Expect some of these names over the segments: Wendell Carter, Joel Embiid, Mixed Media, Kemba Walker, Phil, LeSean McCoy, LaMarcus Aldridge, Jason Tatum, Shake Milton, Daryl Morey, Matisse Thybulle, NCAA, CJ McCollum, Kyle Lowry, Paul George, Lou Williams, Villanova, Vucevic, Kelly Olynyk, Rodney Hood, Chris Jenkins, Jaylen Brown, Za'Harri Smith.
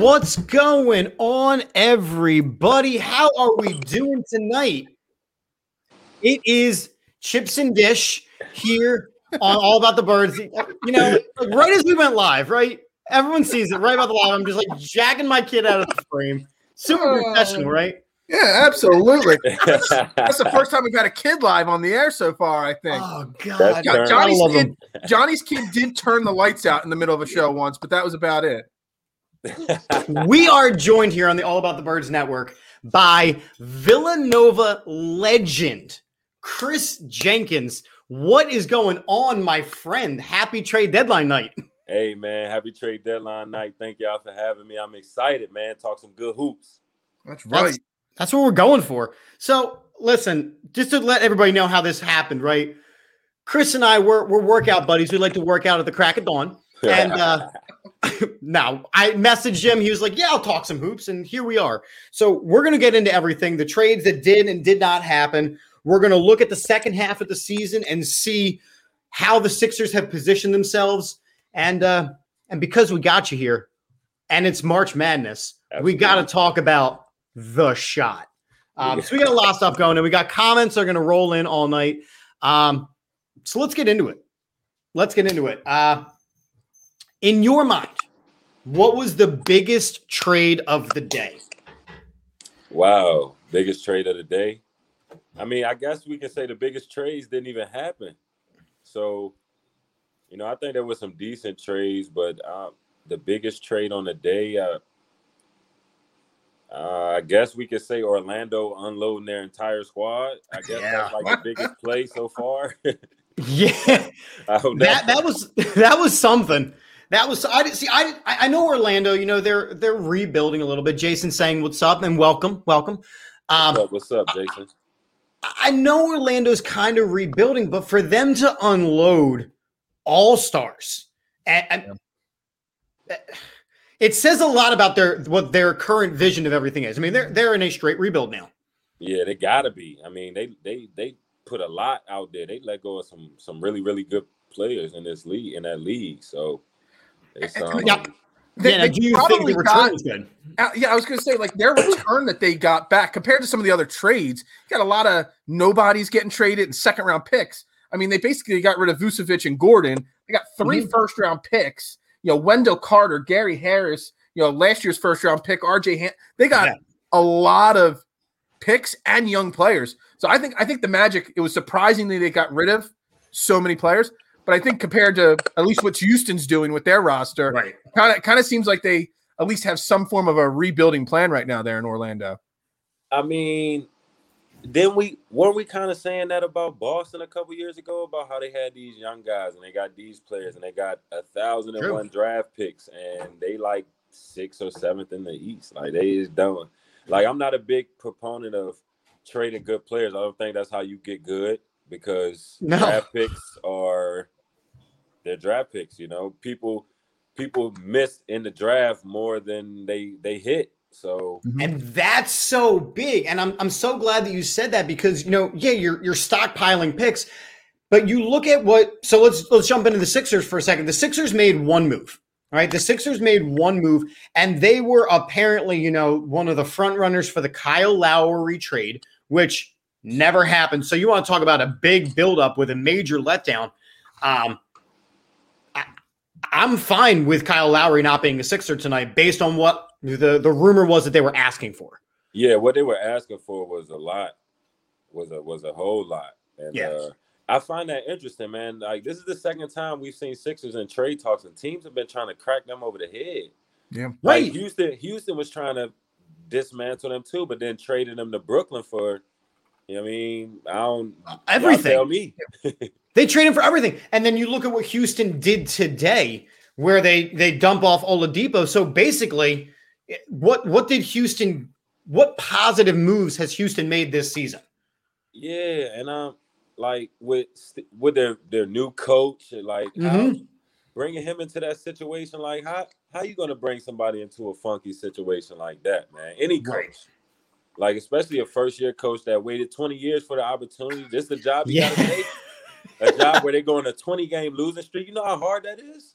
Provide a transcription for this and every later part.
What's going on, everybody? How are we doing tonight? It is Chips and Dish here on All About the Birds. You know, like right as we went live, right? Everyone sees it right about the live. I'm just like jacking my kid out of the frame. Super professional, right? Yeah, absolutely. That's the first time we've had a kid live on the air so far, I think. Oh, God. Johnny's kid did turn the lights out in the middle of a show once, but that was about it. We are joined here on the All About the Birds Network by Villanova legend Chris Jenkins. What is going on, my friend? Happy trade deadline night. Hey, man. Happy trade deadline night. Thank y'all for having me. I'm excited, man. Talk some good hoops. That's right. That's what we're going for. So, listen, just to let everybody know how this happened, right? Chris and I, we're workout buddies. We like to work out at the crack of dawn. And now I messaged him. He was like, yeah, I'll talk some hoops. And here we are. So we're going to get into everything, the trades that did and did not happen. We're going to look at the second half of the season and see how the Sixers have positioned themselves. And because we got you here and it's March Madness, Absolutely. We got to talk about the shot. So we got a lot of stuff going and we got comments that are going to roll in all night. So let's get into it. In your mind, what was the biggest trade of the day? Wow, biggest trade of the day? I mean, I guess we can say the biggest trades didn't even happen. So, you know, I think there was some decent trades, but the biggest trade on the day, I guess we could say Orlando unloading their entire squad. I guess that's like the biggest play so far. Yeah, that was something. That was I know Orlando. You know they're rebuilding a little bit. Jason saying what's up and welcome. What's up, Jason? I know Orlando's kind of rebuilding, but for them to unload all stars, and it says a lot about what their current vision of everything is. I mean, they're in a straight rebuild now. Yeah, they gotta be. I mean, they put a lot out there. They let go of some really really good players in this league so. Do you think the return is good? I was going to say, like, their return that they got back compared to some of the other trades, you got a lot of nobodies getting traded and second-round picks. I mean, they basically got rid of Vucevic and Gordon. They got three first-round picks. You know, Wendell Carter, Gary Harris, you know, last year's first-round pick, RJ Hampton. They got a lot of picks and young players. So I think the Magic, it was surprisingly they got rid of so many players. But I think compared to at least what Houston's doing with their roster, kind of seems like they at least have some form of a rebuilding plan right now there in Orlando. I mean, weren't we kind of saying that about Boston a couple years ago about how they had these young guys and they got these players and they got 1,001 draft picks and they like 6th or 7th in the East. Like they is done. Like I'm not a big proponent of trading good players. I don't think that's how you get good because draft picks are. Their draft picks, you know, people miss in the draft more than they hit. So, and that's so big. And I'm so glad that you said that because, you know, you're stockpiling picks, But you look at what, so let's jump into the Sixers for a second. The Sixers made one move, right? The Sixers made one move, and they were apparently, you know, one of the front runners for the Kyle Lowry trade, which never happened. So you want to talk about a big buildup with a major letdown. I'm fine with Kyle Lowry not being a Sixer tonight based on what the rumor was that they were asking for. Yeah, what they were asking for was a lot, was a whole lot. And yes. I find that interesting, man. Like, this is the second time we've seen Sixers in trade talks, and teams have been trying to crack them over the head. Yeah, right. Like Houston was trying to dismantle them too, but then traded them to Brooklyn for, you know what I mean, I don't everything. Y'all tell me. They trade him for everything, and then you look at what Houston did today, where they dump off Oladipo. So basically, what did Houston? What positive moves has Houston made this season? Yeah, and like with their new coach, and like how, bringing him into that situation, like how you gonna bring somebody into a funky situation like that, man? Any coach, right. Like especially a first year coach that waited 20 years for the opportunity. This is the job you gotta take. A job where they go on a 20-game losing streak. You know how hard that is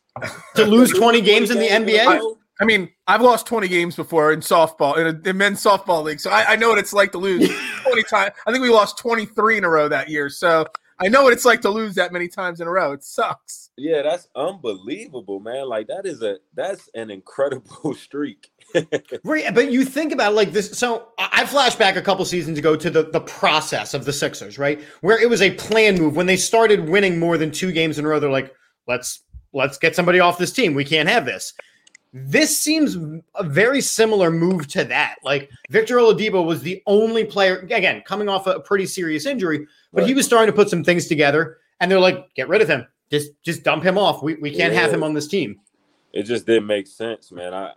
to lose 20 games in the NBA. I mean, I've lost 20 games before in softball, in men's softball league. So I know what it's like to lose 20 times. I think we lost 23 in a row that year. So I know what it's like to lose that many times in a row. It sucks. Yeah, that's unbelievable, man. Like that's an incredible streak. Right, but you think about it like this. So I flash back a couple seasons ago to the process of the Sixers, right? Where it was a plan move. When they started winning more than 2 games in a row, they're like, let's get somebody off this team. We can't have this. This seems a very similar move to that. Like Victor Oladipo was the only player, again, coming off a pretty serious injury, but right. He was starting to put some things together, and they're like, get rid of him. Just dump him off. We can't have him on this team. It just didn't make sense, man.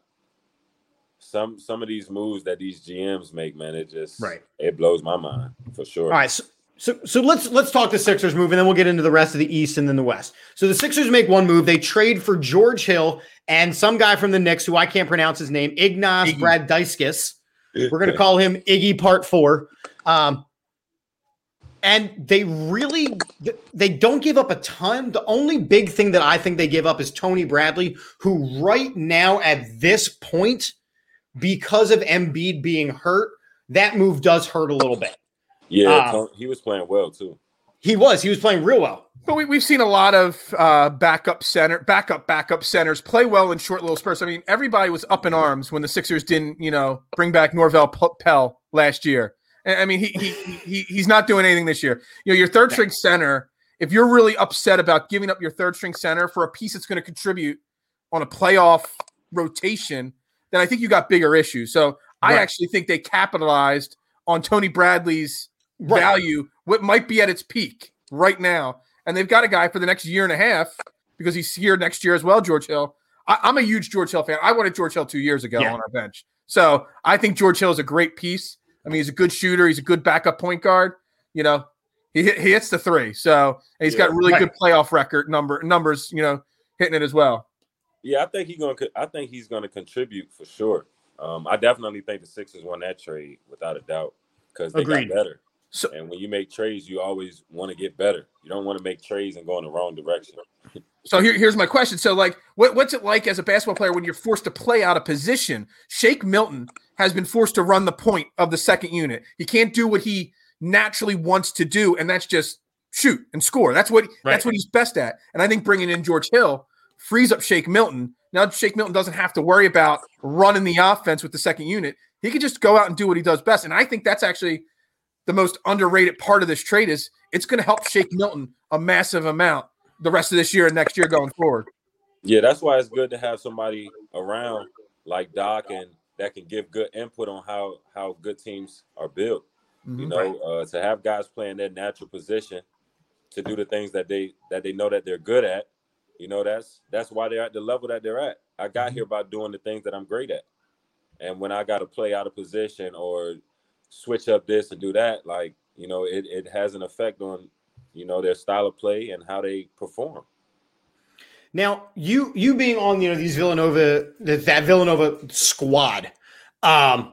Some of these moves that these GMs make, man, it just it blows my mind for sure. All right, so let's talk the Sixers move, and then we'll get into the rest of the East and then the West. So the Sixers make one move. They trade for George Hill and some guy from the Knicks who I can't pronounce his name, Ignaz Bradauskas. We're going to call him Iggy Part 4. And they don't give up a ton. The only big thing that I think they give up is Tony Bradley, who right now at this point, because of Embiid being hurt, that move does hurt a little bit. Yeah, he was playing well, too. He was playing real well. But we've seen a lot of backup centers play well in short little spurts. I mean, everybody was up in arms when the Sixers didn't, bring back Norvell Pell last year. I mean, he's not doing anything this year. Your third-string center, if you're really upset about giving up your third-string center for a piece that's going to contribute on a playoff rotation, then I think you got bigger issues. So I actually think they capitalized on Tony Bradley's value, what might be at its peak right now. And they've got a guy for the next year and a half because he's here next year as well, George Hill. I'm a huge George Hill fan. I wanted George Hill 2 years ago on our bench. So I think George Hill is a great piece. I mean, he's a good shooter. He's a good backup point guard. He hits the three. So he's got really good playoff record numbers, hitting it as well. Yeah, I think he's gonna contribute for sure. I definitely think the Sixers won that trade without a doubt because they got better. So, and when you make trades, you always want to get better. You don't want to make trades and go in the wrong direction. So here's my question. So, like, what's it like as a basketball player when you're forced to play out of position? Shake Milton has been forced to run the point of the second unit. He can't do what he naturally wants to do, and that's just shoot and score. That's what he's best at. And I think bringing in George Hill frees up Shake Milton. Now Shake Milton doesn't have to worry about running the offense with the second unit. He can just go out and do what he does best. And I think that's actually the most underrated part of this trade is it's going to help Shake Milton a massive amount the rest of this year and next year going forward. Yeah, that's why it's good to have somebody around like Doc and that can give good input on how good teams are built. Mm-hmm. To have guys playing their natural position to do the things that they know that they're good at. That's why they're at the level that they're at. I got here by doing the things that I'm great at. And when I got to play out of position or switch up this and do that, like, it has an effect on, their style of play and how they perform. Now, you being on, these Villanova, that Villanova squad, how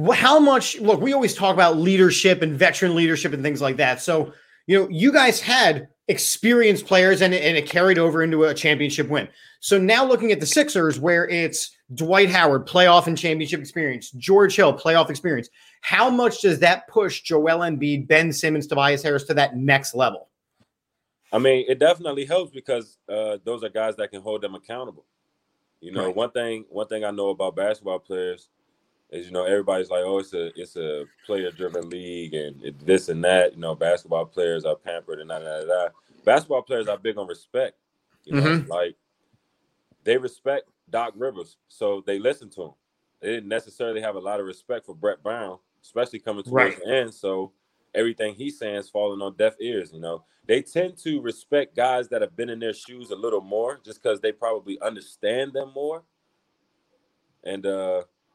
much, look, we always talk about leadership and veteran leadership and things like that. So You know, you guys had experienced players, and it carried over into a championship win. So now looking at the Sixers, where it's Dwight Howard, playoff and championship experience, George Hill, playoff experience, how much does that push Joel Embiid, Ben Simmons, Tobias Harris to that next level? I mean, it definitely helps because those are guys that can hold them accountable. You know, right. One thing I know about basketball players is, you know, everybody's like, oh, it's a player-driven league and it, this and that. You know, basketball players are pampered and that. Basketball players are big on respect. You know, like they respect Doc Rivers, so they listen to him. They didn't necessarily have a lot of respect for Brett Brown, especially coming towards the end. So everything he's saying is falling on deaf ears. You know, they tend to respect guys that have been in their shoes a little more just because they probably understand them more. And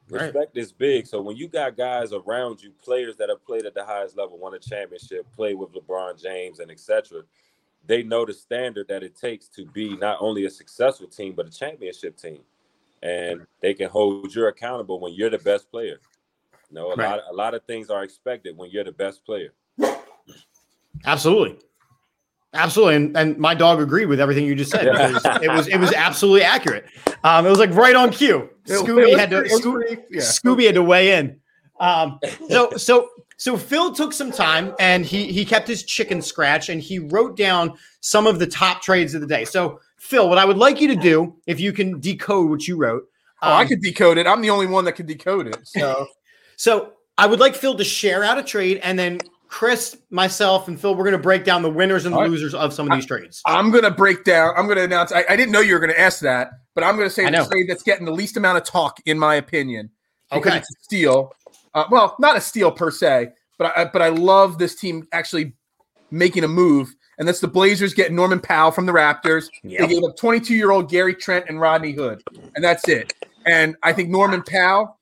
respect is big. So when you got guys around you, players that have played at the highest level, won a championship, played with LeBron James and et cetera, they know the standard that it takes to be not only a successful team, but a championship team. And they can hold you accountable when you're the best player. You know, a lot of things are expected when you're the best player. Absolutely. Absolutely. And my dog agreed with everything you just said. It was absolutely accurate. It was like right on cue. Scooby had to weigh in. So Phil took some time and he kept his chicken scratch and he wrote down some of the top trades of the day. So Phil, what I would like you to do, if you can decode what you wrote. I could decode it. I'm the only one that can decode it. So. So I would like Phil to share out a trade, and then Chris, myself, and Phil, we're going to break down the winners and losers of some of these trades. I'm going to announce. I didn't know you were going to ask that, but I'm going to say the trade that's getting the least amount of talk, in my opinion. Okay. It's a steal. Well, not a steal per se, but I love this team actually making a move, and that's the Blazers getting Norman Powell from the Raptors. Yep. They gave up 22-year-old Gary Trent and Rodney Hood, and that's it. And I think Norman Powell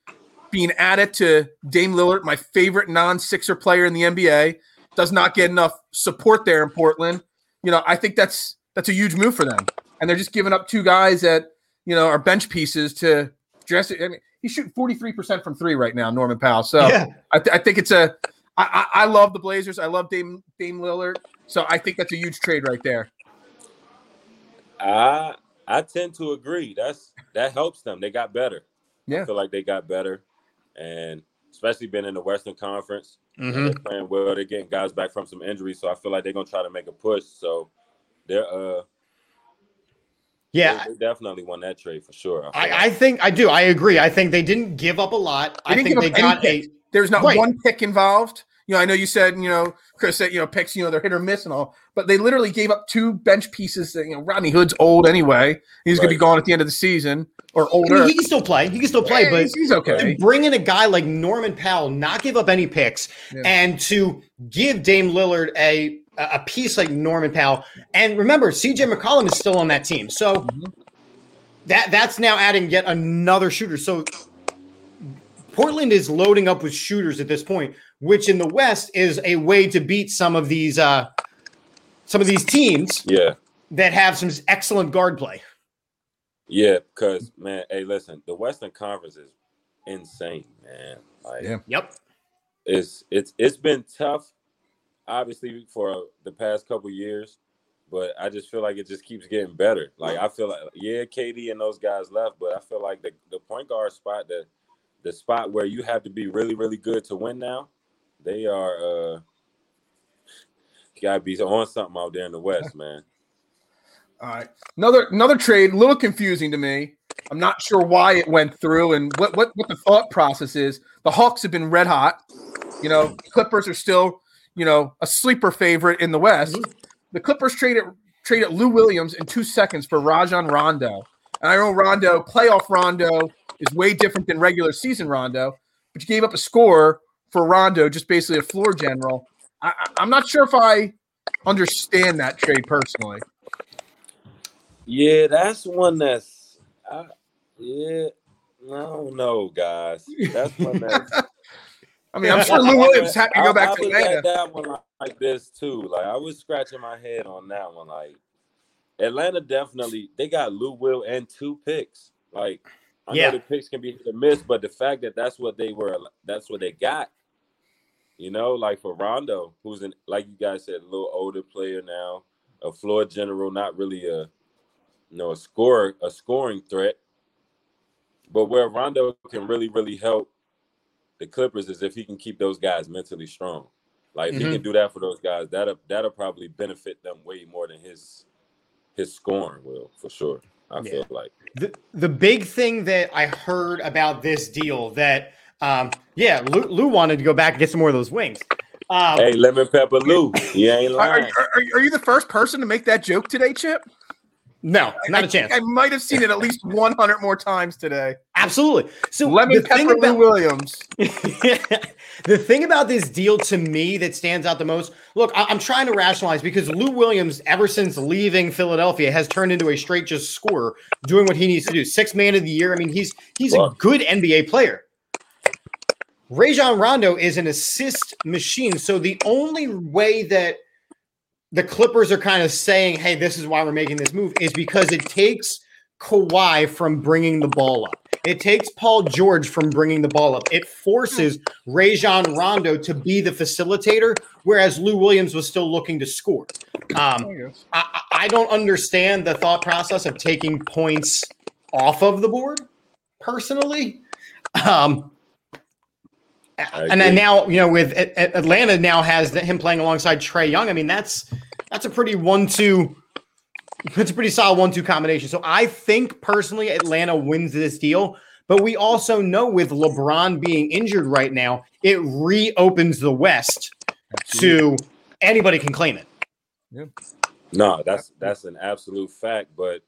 being added to Dame Lillard, my favorite non-Sixer player in the NBA, does not get enough support there in Portland. You know, I think that's a huge move for them. And they're just giving up two guys that, you know, are bench pieces to dress it. I mean, he's shooting 43% from three right now, Norman Powell. So yeah. I think it's I love the Blazers. I love Dame Lillard. So I think that's a huge trade right there. I tend to agree. That helps them. They got better. Yeah. I feel like they got better. And especially being in the Western Conference, they're playing well. They're getting guys back from some injuries, so I feel like they're gonna try to make a push. So they're they definitely won that trade for sure. I think I do. I agree. I think they didn't give up a lot. I think they got a. There's not one pick involved. You know, I know you said, you know, Chris said, you know, picks, you know, they're hit or miss and all, but they literally gave up two bench pieces. That, you know, Rodney Hood's old anyway. He's going to be gone at the end of the season or older. I mean, he can still play, yeah, but he's okay. Bring in a guy like Norman Powell, not give up any picks, and to give Dame Lillard a piece like Norman Powell. And remember, CJ McCollum is still on that team. So that's now adding yet another shooter. So Portland is loading up with shooters at this point, which in the West is a way to beat some of these teams that have some excellent guard play. Yeah, because, man, hey, listen, the Western Conference is insane, man. Like, it's been tough, obviously, for the past couple years, but I just feel like it just keeps getting better. Like, I feel like, KD and those guys left, but I feel like the point guard spot, the spot where you have to be really, really good to win now, they are gotta be on something out there in the West, man. All right, another trade, a little confusing to me. I'm not sure why it went through and what the thought process is. The Hawks have been red hot. You know, Clippers are still, you know, a sleeper favorite in the West. The Clippers traded Lou Williams in 2 seconds for Rajon Rondo. And I know Rondo, playoff Rondo, is way different than regular season Rondo, but you gave up a score for Rondo, just basically a floor general. I'm not sure if I understand that trade personally. Yeah, that's one that's I don't know, guys. That's one that's – I mean, I'm sure Lou Williams had to go back to Atlanta. That one like this too. Like, I was scratching my head on that one. Like, Atlanta definitely – they got Lou Will and two picks. Like, I know the picks can be hit or miss, but the fact that that's what they got, You know, like for Rondo, who's an, like you guys said, a little older player now, a floor general, not really a, you know, a scoring threat. But where Rondo can really, really help the Clippers is if he can keep those guys mentally strong. Like if he can do that for those guys, that'll probably benefit them way more than his scoring will, for sure. I feel like the big thing that I heard about this deal that. Lou wanted to go back and get some more of those wings. Hey, Lemon Pepper Lou, you ain't lying. Are you the first person to make that joke today, Chip? No, not a chance. I might have seen it at least 100 more times today. Absolutely. So Lemon Pepper Lou Williams. The thing about this deal to me that stands out the most, look, I'm trying to rationalize because Lou Williams, ever since leaving Philadelphia, has turned into a straight just scorer, doing what he needs to do. 6th man of the year. I mean, he's a good NBA player. Rajon Rondo is an assist machine. So the only way that the Clippers are kind of saying, hey, this is why we're making this move is because it takes Kawhi from bringing the ball up. It takes Paul George from bringing the ball up. It forces Rajon Rondo to be the facilitator, whereas Lou Williams was still looking to score. I don't understand the thought process of taking points off of the board personally. And then now, you know, with Atlanta now has him playing alongside Trae Young. I mean, that's a pretty 1-2. It's a pretty solid 1-2 combination. So I think personally Atlanta wins this deal. But we also know with LeBron being injured right now, it reopens the West to anybody can claim it. Yep. No, that's an absolute fact. But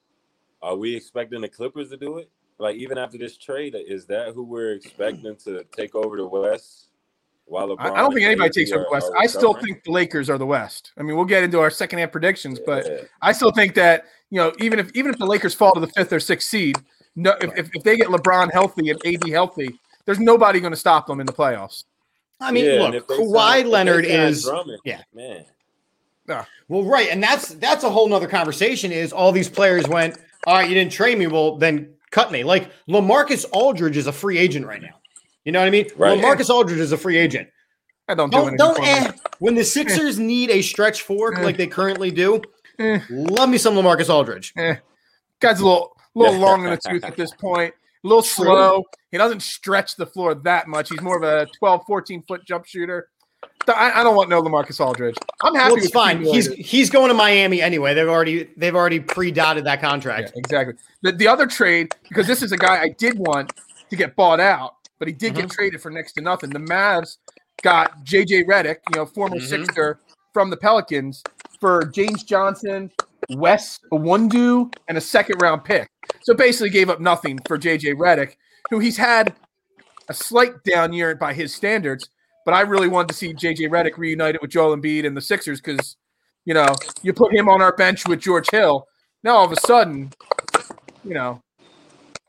are we expecting the Clippers to do it? Like, even after this trade, is that who we're expecting to take over the West? While LeBron, I don't think anybody takes over the West. I still think the Lakers are the West. I mean, we'll get into our second half predictions, but I still think that, you know, even if the Lakers fall to the 5th or 6th seed, no, if they get LeBron healthy and AD healthy, there's nobody going to stop them in the playoffs. I mean, look, Kawhi Leonard is – yeah, man. Well, right, and that's a whole nother conversation is all these players went, all right, you didn't trade me, well, then – cut me. Like, LaMarcus Aldridge is a free agent right now. You know what I mean? Right. LaMarcus Aldridge is a free agent. I don't when the Sixers need a stretch fork like they currently do, love me some LaMarcus Aldridge. Guy's a little long in the tooth at this point. A little slow. He doesn't stretch the floor that much. He's more of a 12, 14-foot jump shooter. I don't want no LaMarcus Aldridge. I'm happy. Well, it's fine. He's going to Miami anyway. They've already pre-dotted that contract. Yeah, exactly. The other trade, because this is a guy I did want to get bought out, but he did get traded for next to nothing. The Mavs got J.J. Reddick, you know, former Sixer from the Pelicans, for James Johnson, Wes Iwundu, and a 2nd-round pick. So basically, gave up nothing for J.J. Reddick, who he's had a slight down year by his standards. But I really wanted to see J.J. Reddick reunited with Joel Embiid and the Sixers because, you know, you put him on our bench with George Hill. Now, all of a sudden, you know,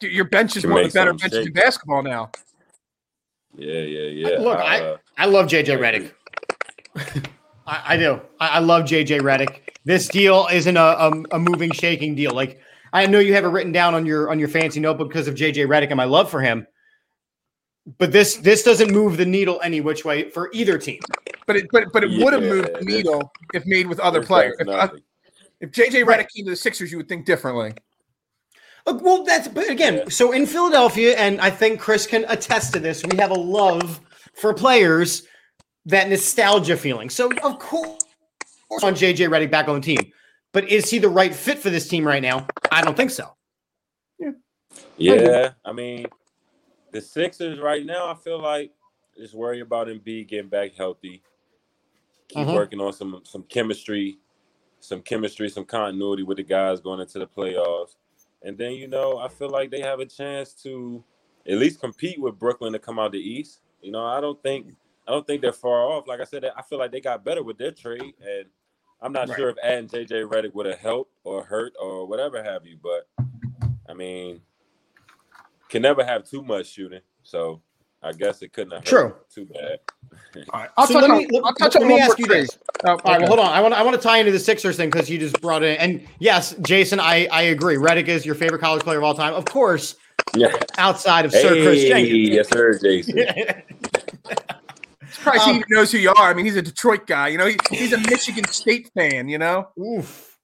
your bench is one of the better benches in basketball now. Yeah. Look, I love J.J. Reddick. I do. I love J.J. Reddick. This deal isn't a moving, shaking deal. Like, I know you have it written down on your fancy notebook because of J.J. Reddick and my love for him. But this doesn't move the needle any which way for either team. But it would have moved the needle if made with other players. If J.J. Reddick came to the Sixers, you would think differently. Well, so in Philadelphia, and I think Chris can attest to this, we have a love for players, that nostalgia feeling. So, of course, on J.J. Reddick back on the team. But is he the right fit for this team right now? I don't think so. Yeah, I mean – the Sixers right now, I feel like just worry about Embiid getting back healthy. Keep working on some chemistry, some continuity with the guys going into the playoffs. And then, you know, I feel like they have a chance to at least compete with Brooklyn to come out the East. You know, I don't think they're far off. Like I said, I feel like they got better with their trade. And I'm not sure if adding J.J. Reddick would have helped or hurt or whatever have you. But, I mean – can never have too much shooting, so I guess it couldn't have hurt too bad. All right, let me ask you this. All right, well, hold on. I want to tie into the Sixers thing because you just brought in. And yes, Jason, I agree. Reddick is your favorite college player of all time, of course. Yeah. Outside of Sir Chris Jenkins. Yes, sir, Jason. Surprised he even knows who you are. I mean, he's a Detroit guy. You know, he's a Michigan State fan, you know? Oof.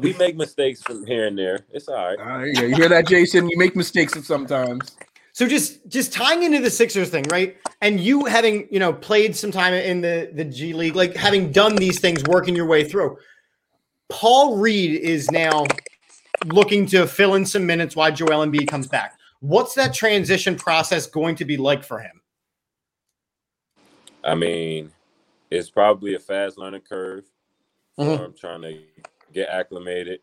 We make mistakes from here and there. It's all right. You hear that, Jason? You make mistakes sometimes. So just tying into the Sixers thing, right? And you having, you know, played some time in the G League, like having done these things, working your way through. Paul Reed is now looking to fill in some minutes while Joel Embiid comes back. What's that transition process going to be like for him? I mean, it's probably a fast learning curve. Mm-hmm. I'm trying to get acclimated.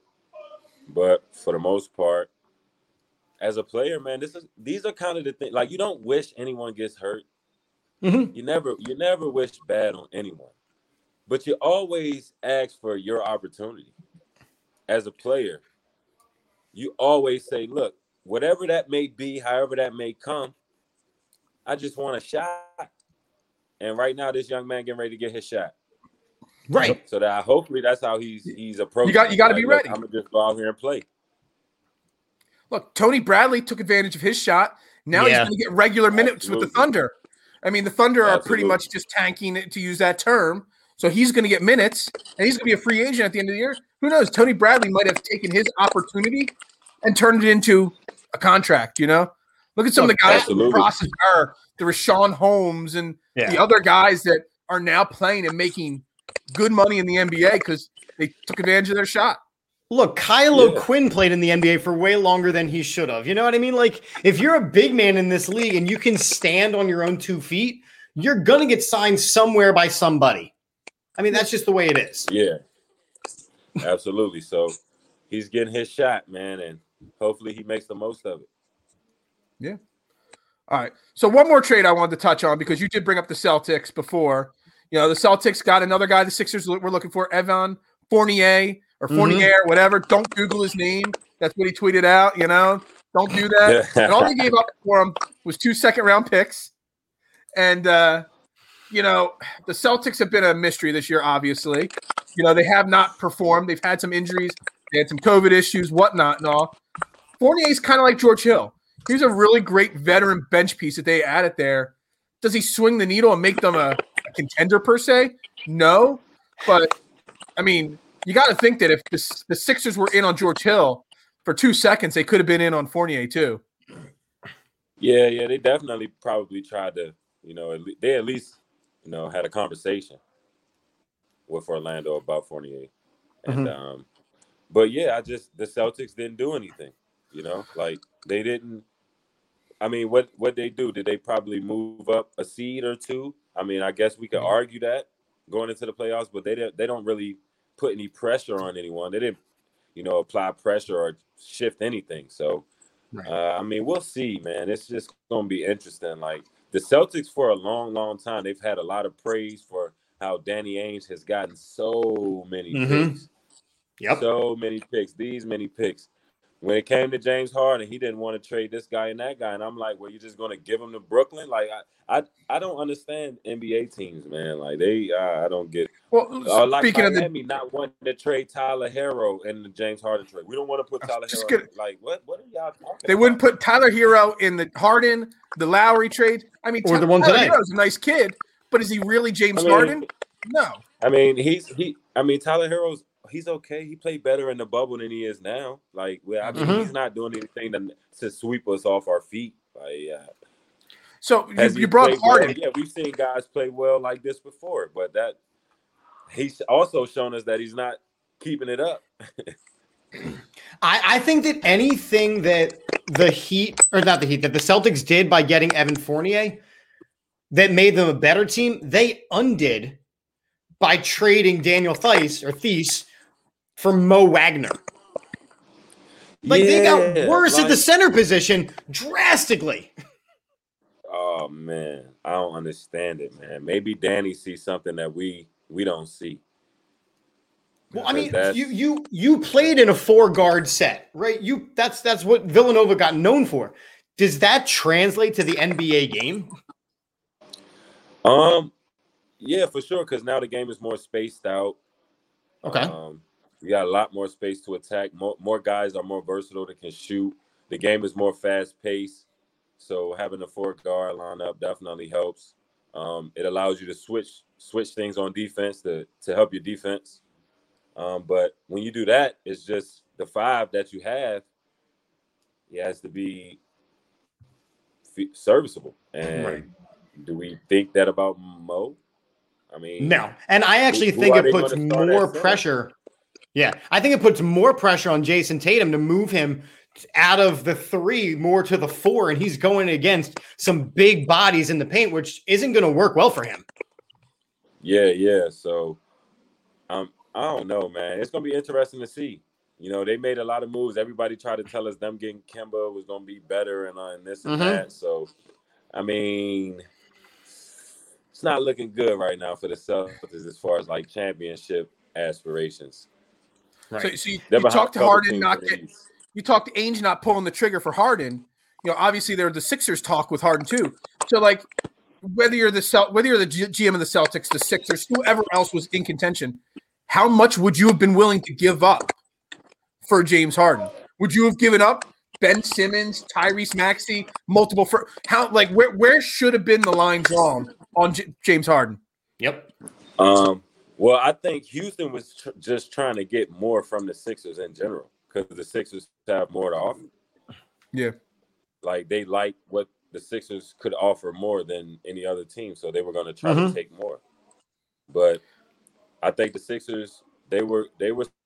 But for the most part, as a player, man, these are kind of the things. Like, you don't wish anyone gets hurt. Mm-hmm. You never wish bad on anyone. But you always ask for your opportunity. As a player, you always say, look, whatever that may be, however that may come, I just want a shot. And right now, this young man getting ready to get his shot. Right. So that hopefully that's how he's approaching. You got to be ready. I'm going to just go out here and play. Look, Tony Bradley took advantage of his shot. Now he's going to get regular minutes with the Thunder. I mean, the Thunder are pretty much just tanking it, to use that term. So he's going to get minutes, and he's going to be a free agent at the end of the year. Who knows? Tony Bradley might have taken his opportunity and turned it into a contract, you know? Look at some of the guys in the process are. There was Rashawn Holmes and the other guys that are now playing and making good money in the NBA because they took advantage of their shot. Look, Kyle O'Quinn played in the NBA for way longer than he should have. You know what I mean? Like, if you're a big man in this league and you can stand on your own 2 feet, you're going to get signed somewhere by somebody. I mean, that's just the way it is. Yeah, absolutely. So he's getting his shot, man, and hopefully he makes the most of it. Yeah. All right. So one more trade I wanted to touch on because you did bring up the Celtics before. You know, the Celtics got another guy the Sixers were looking for, Evan Fournier or Fournier, whatever. Don't Google his name. That's what he tweeted out, you know. Don't do that. And all they gave up for him was 2 second-round picks. And, you know, the Celtics have been a mystery this year, obviously. You know, they have not performed. They've had some injuries. They had some COVID issues, whatnot and all. Fournier's kind of like George Hill. He's a really great veteran bench piece that they added there. Does he swing the needle and make them a contender per se? No. But, I mean, you got to think that if the Sixers were in on George Hill for 2 seconds, they could have been in on Fournier too. Yeah, they definitely probably tried to, you know, they at least – you know, had a conversation with Orlando about Fournier. And but yeah, the Celtics didn't do anything, you know, like they didn't. I mean, what they do, did they probably move up a seed or two? I mean, I guess we could argue that going into the playoffs, but they don't really put any pressure on anyone. They didn't, you know, apply pressure or shift anything. So, I mean, we'll see, man. It's just going to be interesting. Like, the Celtics, for a long, long time, they've had a lot of praise for how Danny Ainge has gotten so many picks. Yep. So many picks, these many picks. When it came to James Harden, he didn't want to trade this guy and that guy. And I'm like, well, you're just going to give him to Brooklyn? Like, I don't understand NBA teams, man. Like, I don't get it. Well, like speaking Miami not wanting to trade Tyler Hero in the James Harden trade. We don't want to put Tyler Hero in. Like, what are y'all talking about? They wouldn't put Tyler Hero in the Harden, the Lowry trade. I mean, or the one today. Hero's a nice kid, but is he really James Harden? No. I mean, Tyler Hero's he's okay. He played better in the bubble than he is now. Like, he's not doing anything to sweep us off our feet. Like, so you brought Harden. Well, yeah, we've seen guys play well like this before, but that he's also shown us that he's not keeping it up. I think that anything that the Celtics did by getting Evan Fournier that made them a better team, they undid by trading Daniel Theis for Mo Wagner. Like, they got worse at the center position drastically. Oh, man. I don't understand it, man. Maybe Danny sees something that we don't see. Well, I mean, you played in a 4-guard set, right? That's what Villanova got known for. Does that translate to the NBA game? Yeah, for sure, because now the game is more spaced out. Okay. You got a lot more space to attack. More guys are more versatile. They can shoot. The game is more fast-paced. So having a four-guard lineup definitely helps. It allows you to switch things on defense to help your defense. But when you do that, it's just the five that you have, it has to be serviceable. And right. Do we think that about Mo? I mean, no. And I actually think it puts more pressure. Yeah, I think it puts more pressure on Jason Tatum to move him out of the three more to the four, and he's going against some big bodies in the paint, which isn't going to work well for him. Yeah. So I don't know, man. It's going to be interesting to see. You know, they made a lot of moves. Everybody tried to tell us them getting Kemba was going to be better and this and that. So, I mean, it's not looking good right now for the Celtics as far as, like, championship aspirations. Right. So you talked to Harden not getting – you talked to Ainge not pulling the trigger for Harden. You know, obviously there are the Sixers talk with Harden too. So, like, whether you're the GM of the Celtics, the Sixers, whoever else was in contention, how much would you have been willing to give up for James Harden? Would you have given up Ben Simmons, Tyrese Maxey, multiple for how? Like, where should have been the line drawn on James Harden? Yep. Well, I think Houston was just trying to get more from the Sixers in general, because the Sixers have more to offer. Yeah. Like, they like what the Sixers could offer more than any other team, so they were going to try to take more. But I think the Sixers, they were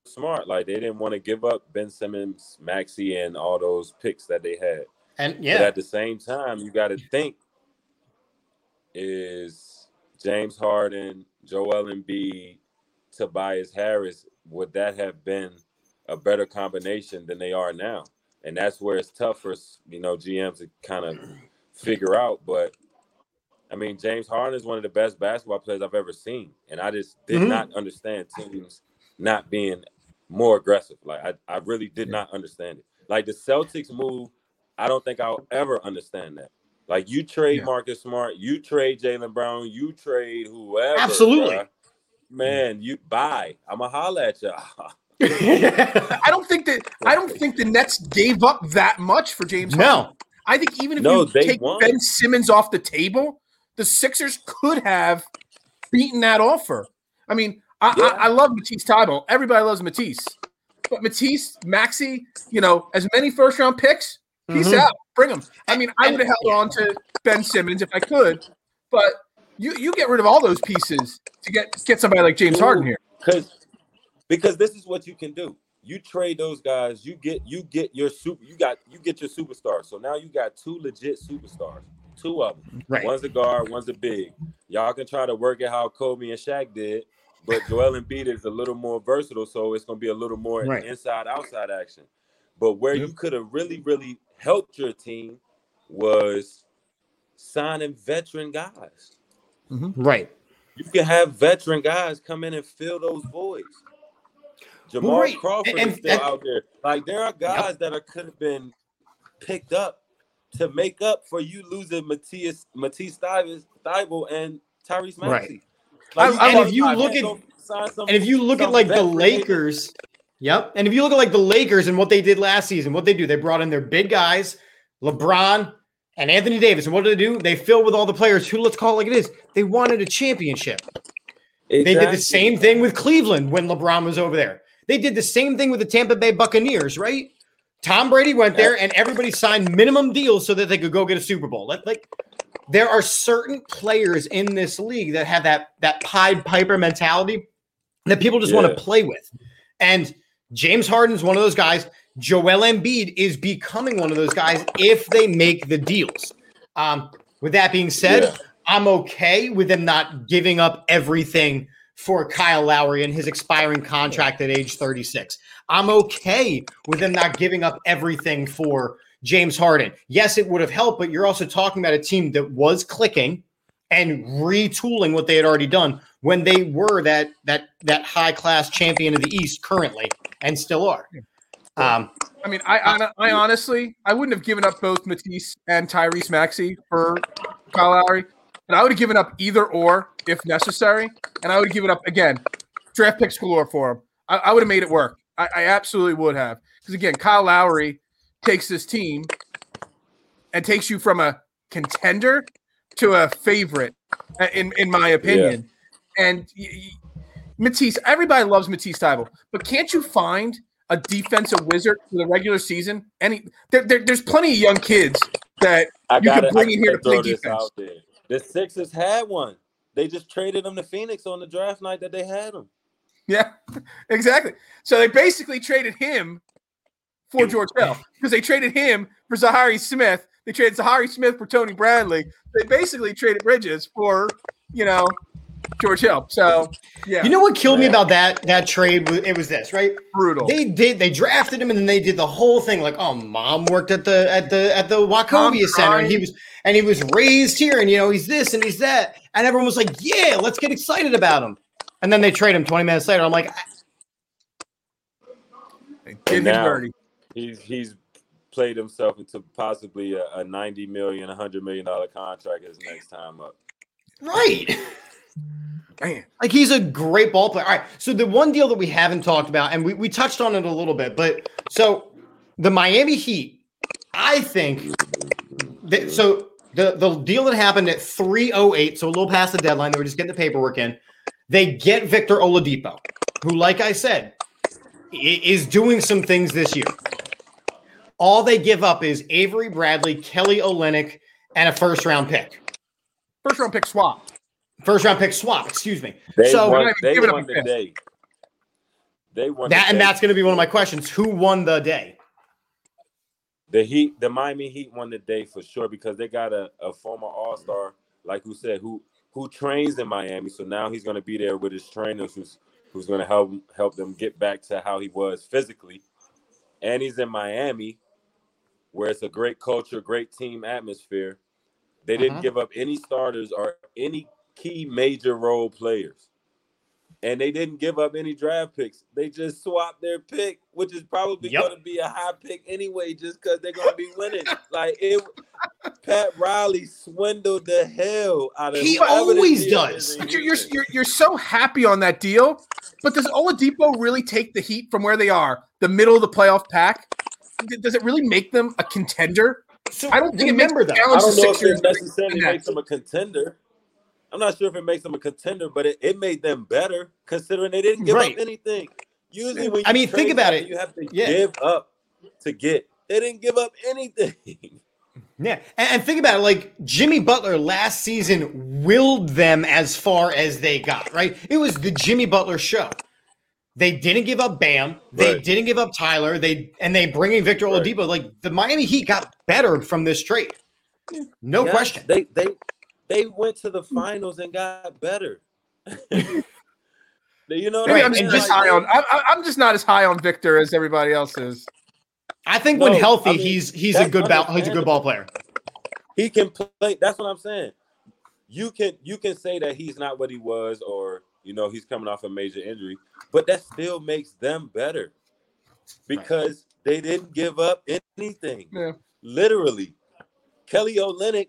smart. Like, they didn't want to give up Ben Simmons, Maxey, and all those picks that they had. And yeah. But at the same time, you got to think, is James Harden, Joel Embiid, Tobias Harris, would that have been a better combination than they are now? And that's where it's tough for, you know, GMs to kind of figure out. But I mean, James Harden is one of the best basketball players I've ever seen, and I just did not understand teams not being more aggressive. Like, I really did not understand it. Like, the Celtics move, I don't think I'll ever understand that. Like, you trade Marcus Smart, you trade Jaylen Brown, you trade whoever. Absolutely, bruh. Man, you buy. I'ma holler at y'all. I don't think the Nets gave up that much for James Harden. I think even if you take Ben Simmons off the table, the Sixers could have beaten that offer. I mean, I love Matisse Thybulle. Everybody loves Matisse. But Matisse, Maxey, you know, as many first-round picks, peace out. Bring them. I mean, I would have held on to Ben Simmons if I could. But you get rid of all those pieces to get somebody like James Harden here. Because this is what you can do. You trade those guys, you get your superstar. So now you got two legit superstars, two of them. Right. One's a guard, one's a big. Y'all can try to work it how Kobe and Shaq did, but Joel Embiid is a little more versatile, so it's gonna be a little more inside-outside action. But where you could have really, really helped your team was signing veteran guys. Mm-hmm. Right. You can have veteran guys come in and fill those voids. Jamal Crawford is still out there. Like, there are guys that could have been picked up to make up for you losing Matisse Thybulle and Tyrese Maxey. Right. Like, and if you look at like the Lakers and what they did last season, what they do, they brought in their big guys, LeBron and Anthony Davis, and what do? They filled with all the players who, let's call it like it is, they wanted a championship. Exactly. They did the same thing with Cleveland when LeBron was over there. They did the same thing with the Tampa Bay Buccaneers, right? Tom Brady went there, and everybody signed minimum deals so that they could go get a Super Bowl. Like, there are certain players in this league that have that Pied Piper mentality that people just want to play with. And James Harden's one of those guys. Joel Embiid is becoming one of those guys if they make the deals. With that being said, I'm okay with them not giving up everything for Kyle Lowry and his expiring contract at age 36. I'm okay with them not giving up everything for James Harden. Yes, it would have helped, but you're also talking about a team that was clicking and retooling what they had already done when they were that high-class champion of the East currently and still are. I mean, I honestly, I wouldn't have given up both Matisse and Tyrese Maxey for Kyle Lowry. And I would have given up either or if necessary. And I would have given up, again, draft picks galore for him. I would have made it work. I absolutely would have. Because, again, Kyle Lowry takes this team and takes you from a contender to a favorite, in my opinion. Yeah. And Matisse, everybody loves Matisse Thybulle, but can't you find a defensive wizard for the regular season? There's plenty of young kids that you can bring in here to play defense. The Sixers had one. They just traded him to Phoenix on the draft night that they had him. Yeah, exactly. So they basically traded him for George Hill because they traded him for Za'Harri Smith. They traded Za'Harri Smith for Tony Bradley. They basically traded Bridges for, George Hill. So, yeah. You know what killed me about that trade? It was this, right? Brutal. They drafted him, and then they did the whole thing. Like, oh, mom worked at the Wachovia Center, and he was raised here, and he's this and he's that, and everyone was like, yeah, let's get excited about him, and then they trade him 20 minutes later. I'm like, he's played himself into possibly a $90 million, $100 million contract his next time up. Right. Man. Like, he's a great ball player. All right, so the one deal that we haven't talked about, and we touched on it a little bit, but so the Miami Heat, I think that, so the deal that happened at 3:08, so a little past the deadline, they were just getting the paperwork in. They get Victor Oladipo, who, like I said, is doing some things this year. All they give up is Avery Bradley, Kelly Olynyk, and a first-round pick. First-round pick swap. First-round pick swap, excuse me. They won the day. And that's going to be one of my questions. Who won the day? The Miami Heat won the day for sure because they got a former All-Star, like who said, who trains in Miami. So now he's going to be there with his trainers who's going to help them get back to how he was physically. And he's in Miami where it's a great culture, great team atmosphere. They didn't give up any starters or any key major role players, and they didn't give up any draft picks. They just swapped their pick, which is probably going to be a high pick anyway, just because they're going to be winning. Pat Riley swindled the hell out of. He always does. But you're so happy on that deal, but does Oladipo really take the Heat from where they are, the middle of the playoff pack? Does it really make them a contender? So I don't think it necessarily makes them a contender. I'm not sure if it makes them a contender, but it made them better considering they didn't give up anything. Usually when think about it. You have to give up to get. They didn't give up anything. Yeah, and think about it. Like, Jimmy Butler last season willed them as far as they got, right? It was the Jimmy Butler show. They didn't give up Bam. They didn't give up Tyler. They bring in Victor Oladipo. Like, the Miami Heat got better from this trade. No question. They went to the finals and got better. I'm just not as high on Victor as everybody else is. I think when healthy, he's a good ball player. He can play. That's what I'm saying. You can say that he's not what he was, or he's coming off a major injury, but that still makes them better because they didn't give up anything. Yeah. Literally, Kelly Olynyk,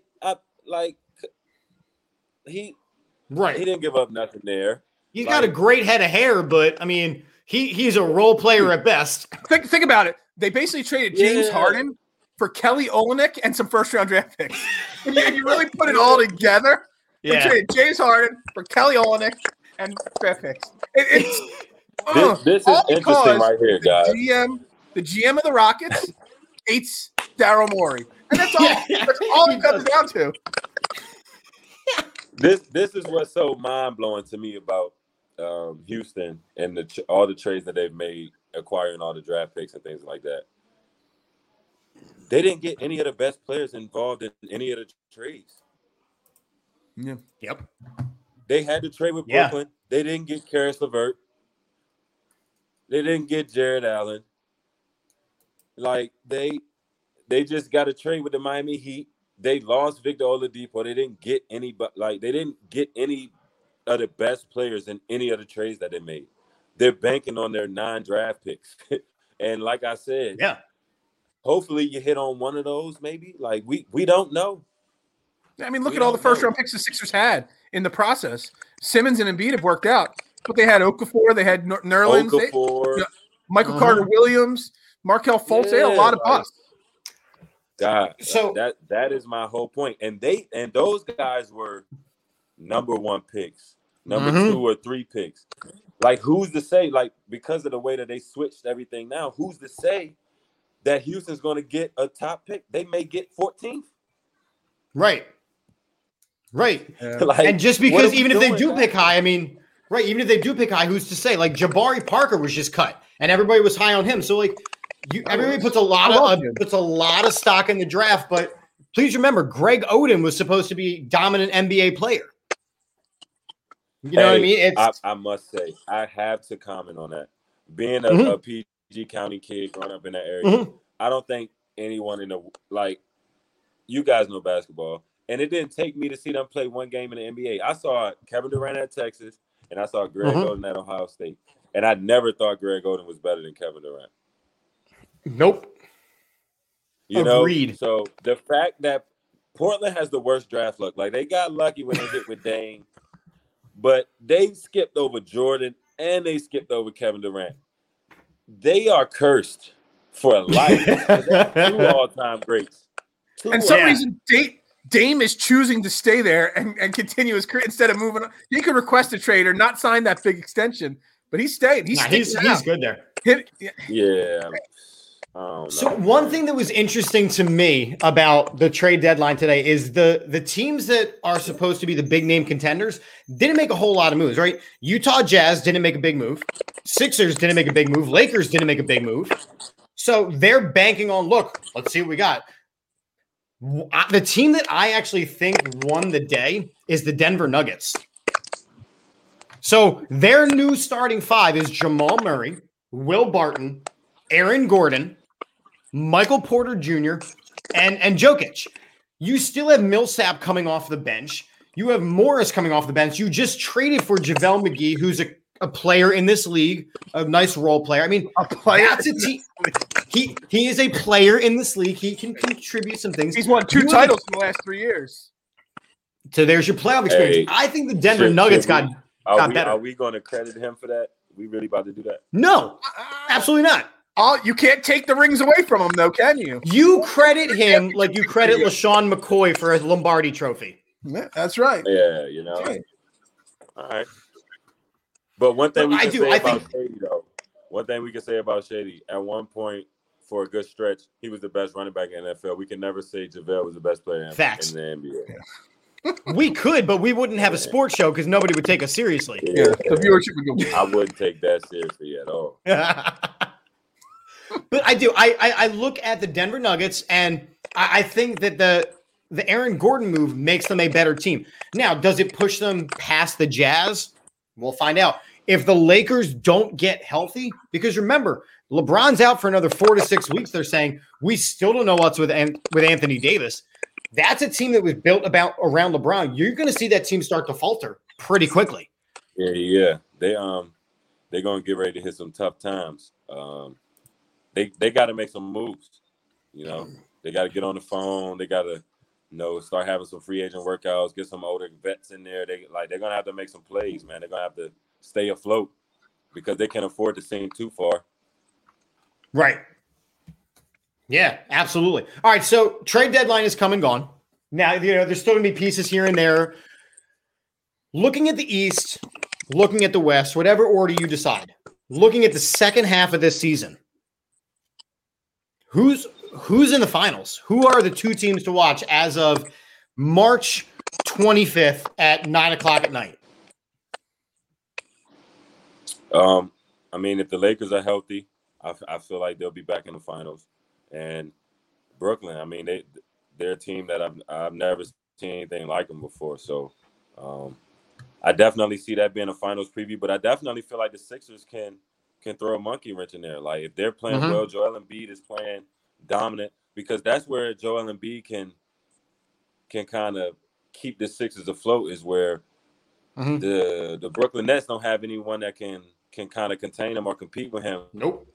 he didn't give up nothing there. He's got a great head of hair, but he's a role player at best. Think about it. They basically traded James Harden for Kelly Olynyk and some first round draft picks. If you really put it all together, they traded James Harden for Kelly Olynyk and draft picks. This is interesting right here, guys. The GM of the Rockets hates Daryl Morey, and that's all. That's all it comes down to. This is what's so mind-blowing to me about Houston and all the trades that they've made, acquiring all the draft picks and things like that. They didn't get any of the best players involved in any of the trades. Yeah. Yep. They had to trade with Brooklyn. They didn't get Karis LeVert. They didn't get Jared Allen. They just got to trade with the Miami Heat. They lost Victor Oladipo. They didn't get any of the best players in any of the trades that they made. They're banking on their 9 draft picks. And like I said, hopefully you hit on one of those maybe. Like, we don't know. Look at all the first-round picks the Sixers had in the process. Simmons and Embiid have worked out. But they had Okafor. They had Nerlens. Michael Carter-Williams. Markelle Fultz. They had a lot of busts. God, so that is my whole point. And those guys were number one picks, number mm-hmm. 2 or 3 picks. Like, who's to say? Like, because of the way that they switched everything now, who's to say that Houston's going to get a top pick? They may get 14th. Right. Yeah. Like, and just because even if they do pick high, I mean, right, even if they do pick high, who's to say? Like, Jabari Parker was just cut, and everybody was high on him. So, like, everybody puts a lot of stock in the draft, but please remember, Greg Oden was supposed to be dominant NBA player. You know what I mean? I must say, I have to comment on that. Being mm-hmm. a PG County kid growing up in that area, mm-hmm. I don't think anyone in the like. You guys know basketball, and it didn't take me to see them play one game in the NBA. I saw Kevin Durant at Texas, and I saw Greg mm-hmm. Oden at Ohio State, and I never thought Greg Oden was better than Kevin Durant. Nope. Agreed. So the fact that Portland has the worst draft luck, like they got lucky when they hit with Dame, but they skipped over Jordan and they skipped over Kevin Durant. They are cursed for life. They're 2 all-time greats. And some reason Dame is choosing to stay there and continue his career instead of moving on. He could request a trade or not sign that big extension, but he's staying. He's good there. Yeah. So one thing that was interesting to me about the trade deadline today is the teams that are supposed to be the big name contenders didn't make a whole lot of moves, right? Utah Jazz didn't make a big move. Sixers didn't make a big move. Lakers didn't make a big move. So they're banking on, look, let's see what we got. The team that I actually think won the day is the Denver Nuggets. So their new starting 5 is Jamal Murray, Will Barton, Aaron Gordon, Michael Porter Jr., and Jokic. You still have Millsap coming off the bench. You have Morris coming off the bench. You just traded for JaVale McGee, who's a player in this league, a nice role player. I mean, a player. That's a team. He is a player in this league. He can contribute some things. He's won 2 titles in the last 3 years. So there's your playoff experience. I think the Denver Nuggets got better. Are we going to credit him for that? We really about to do that? No, absolutely not. You can't take the rings away from him, though, can you? You credit him like you credit LeSean McCoy for a Lombardi trophy. Yeah, that's right. Yeah, you know. Okay. All right. But one thing we can say about Shady, at one point for a good stretch, he was the best running back in the NFL. We can never say JaVale was the best player in the NBA. Yeah. We could, but we wouldn't have a sports show because nobody would take us seriously. Yeah. The viewership would go. I wouldn't take that seriously at all. But I do. I look at the Denver Nuggets, and I think that the Aaron Gordon move makes them a better team. Now, does it push them past the Jazz? We'll find out. If the Lakers don't get healthy, because remember, LeBron's out for another 4 to 6 weeks, they're saying we still don't know what's with Anthony Davis. That's a team that was built around LeBron. You're going to see that team start to falter pretty quickly. Yeah. They're going to get ready to hit some tough times. They got to make some moves. You know, they got to get on the phone. They got to, start having some free agent workouts. Get some older vets in there. They're going to have to make some plays, man. They're going to have to stay afloat because they can't afford to sink too far. Right. Yeah, absolutely. All right, so trade deadline is come and gone. Now, there's still going to be pieces here and there. Looking at the East, looking at the West, whatever order you decide, looking at the second half of this season, who's in the finals? Who are the 2 teams to watch as of March 25th at 9 o'clock at night? I mean, if the Lakers are healthy, I feel like they'll be back in the finals. And Brooklyn, I mean, they're a team that I've never seen anything like them before. So I definitely see that being a finals preview. But I definitely feel like the Sixers can throw a monkey wrench in there. Like, if they're playing well, Joel Embiid is playing dominant, because that's where Joel Embiid can kind of keep the Sixers afloat, is where the Brooklyn Nets don't have anyone that can kind of contain him or compete with him. Nope.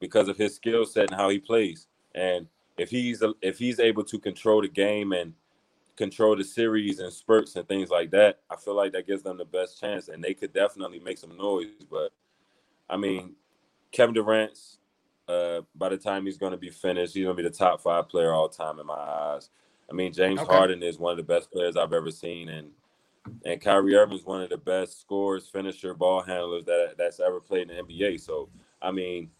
Because of his skill set and how he plays. And if he's able to control the game and control the series and spurts and things like that, I feel like that gives them the best chance, and they could definitely make some noise. But I mean, Kevin Durant's by the time he's going to be finished, he's going to be the top five player all time in my eyes. I mean, James Harden is one of the best players I've ever seen, and Kyrie Irving is one of the best scorers, finisher, ball handlers that's ever played in the NBA. So, I mean,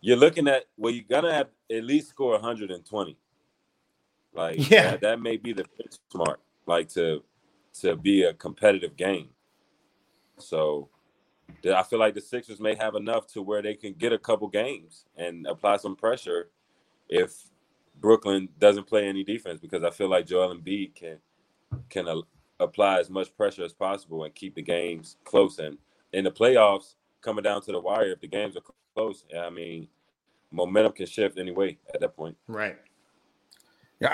you're looking at, well, you're going to have at least score 120. Like, that may be the benchmark, like, to be a competitive game. So I feel like the Sixers may have enough to where they can get a couple games and apply some pressure if Brooklyn doesn't play any defense, because I feel like Joel Embiid can apply as much pressure as possible and keep the games close. And in the playoffs, coming down to the wire, if the games are close, I mean, momentum can shift anyway at that point. Right. Yeah,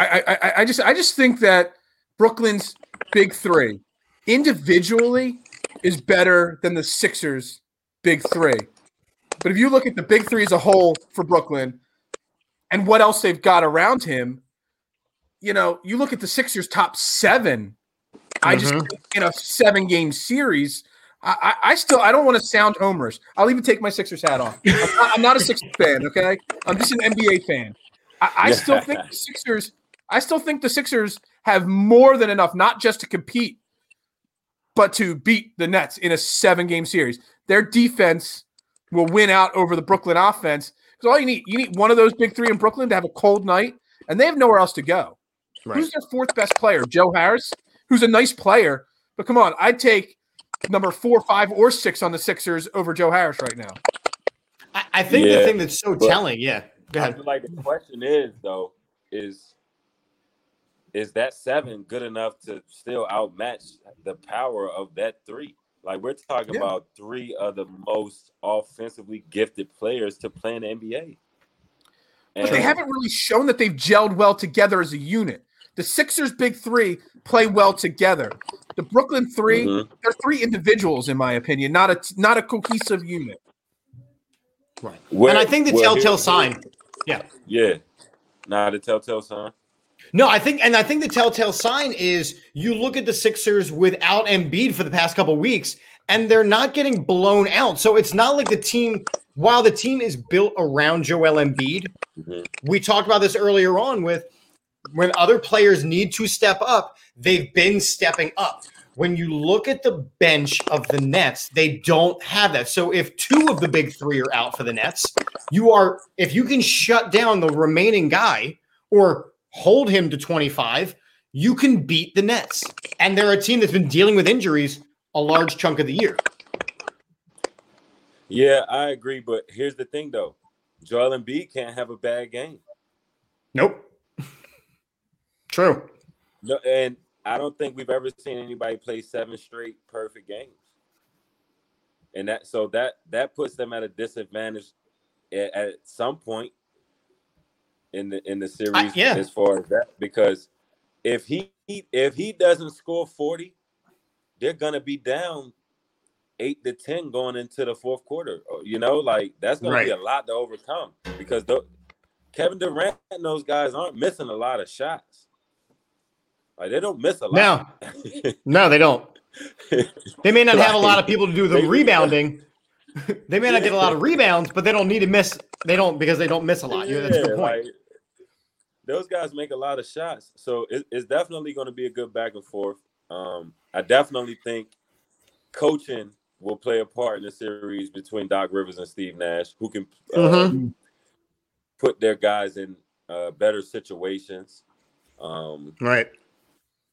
I just think that Brooklyn's big three individually is better than the Sixers' big three. But if you look at the big three as a whole for Brooklyn and what else they've got around him, you know, you look at the Sixers' top seven. I just think in a seven-game series, I don't want to sound homerish. I'll even take my Sixers hat off. I'm not a Sixers fan, okay? I'm just an NBA fan. I still think the Sixers have more than enough, not just to compete, but to beat the Nets in a seven-game series. Their defense will win out over the Brooklyn offense. Because all you need one of those big three in Brooklyn to have a cold night, and they have nowhere else to go. Right. Who's their fourth best player? Joe Harris, who's a nice player. But come on, I'd take number 4, 5, or 6 on the Sixers over Joe Harris right now. I think the thing that's so telling, go ahead. I feel like the question is, though, is that seven good enough to still outmatch the power of that three? Like, we're talking about three of the most offensively gifted players to play in the NBA. And but they haven't really shown that they've gelled well together as a unit. The Sixers' big three play well together. The Brooklyn three, they're three individuals, in my opinion, not a cohesive unit. Right. Where, and I think the telltale sign. The telltale sign. No, I think the telltale sign is you look at the Sixers without Embiid for the past couple of weeks, and they're not getting blown out. So it's not like the team, while the team is built around Joel Embiid, we talked about this earlier on with when other players need to step up, they've been stepping up. When you look at the bench of the Nets, they don't have that. So if two of the big three are out for the Nets, if you can shut down the remaining guy or hold him to 25, you can beat the Nets. And they're a team that's been dealing with injuries a large chunk of the year. Yeah, I agree. But here's the thing, though. Joel Embiid can't have a bad game. Nope. True. No, and I don't think we've ever seen anybody play seven straight perfect games. And that puts them at a disadvantage at some point in the series as far as that, because if he doesn't score 40, they're going to be down 8 to 10 going into the fourth quarter. You know, like, that's going to be a lot to overcome, because Kevin Durant and those guys aren't missing a lot of shots. Like, they don't miss a lot. No, they don't. They may not have a lot of people to do the rebounding. They may not get a lot of rebounds, but they don't need to miss. They don't, because they don't miss a lot. Yeah, that's a good point. Like, those guys make a lot of shots. So it's definitely going to be a good back and forth. I definitely think coaching will play a part in the series between Doc Rivers and Steve Nash, who can put their guys in better situations.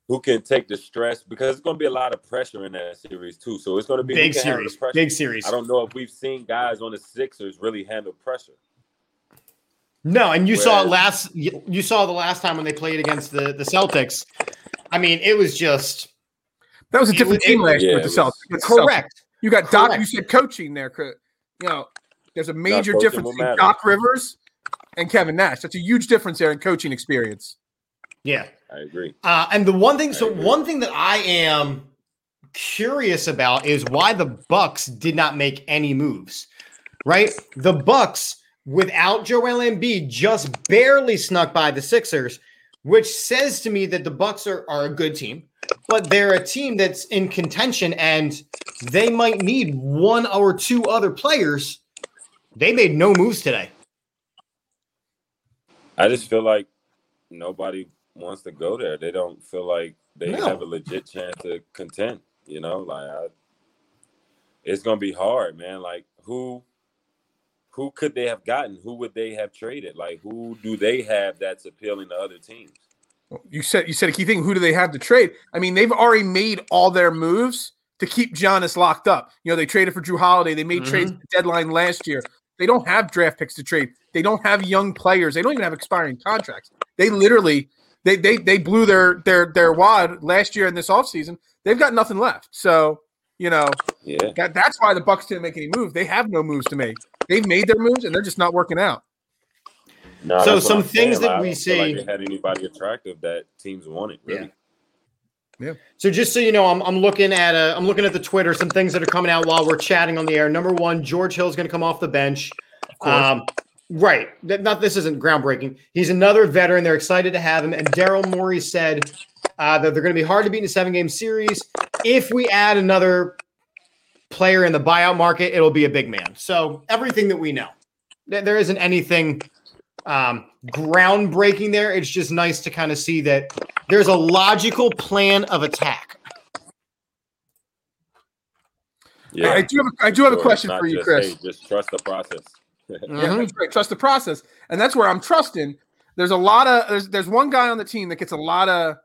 Who can take the stress, because it's going to be a lot of pressure in that series too. So it's going to be big series. I don't know if we've seen guys on the Sixers really handle pressure. No, and you saw the last time when they played against the Celtics. I mean, it was just that was a different team last year with the Celtics. Correct. You got Doc. You said coaching there. You know, there's a major difference between Doc Rivers and Kevin Nash. That's a huge difference there in coaching experience. Yeah, I agree. One thing that I am curious about is why the Bucks did not make any moves, right? The Bucks, without Joel Embiid, just barely snuck by the Sixers, which says to me that the Bucks are a good team, but they're a team that's in contention, and they might need one or two other players. They made no moves today. I just feel like nobody wants to go there. They don't feel like they have a legit chance to contend. You know, like it's gonna be hard, man. Like who could they have gotten? Who would they have traded? Like who do they have that's appealing to other teams? You said a key thing. Who do they have to trade? I mean, they've already made all their moves to keep Giannis locked up. You know, they traded for Drew Holiday. They made trades at the deadline last year. They don't have draft picks to trade. They don't have young players. They don't even have expiring contracts. They literally they blew their wad last year in this offseason. They've got nothing left. So, you know, that's why the Bucks didn't make any moves. They have no moves to make. They've made their moves and they're just not working out. No, so some things that we see like they had anybody attractive that teams wanted, really. Yeah. So just so you know, I'm looking at the Twitter, some things that are coming out while we're chatting on the air. Number one, George Hill is going to come off the bench. Right. This isn't groundbreaking. He's another veteran. They're excited to have him. And Daryl Morey said that they're going to be hard to beat in a 7-game series. If we add another player in the buyout market, it'll be a big man. So everything that we know, there isn't anything groundbreaking there. It's just nice to kind of see that there's a logical plan of attack. Yeah, I do have a question for you, Chris. Just trust the process. Trust the process, and that's where I'm trusting. There's a lot of there's one guy on the team that gets a lot of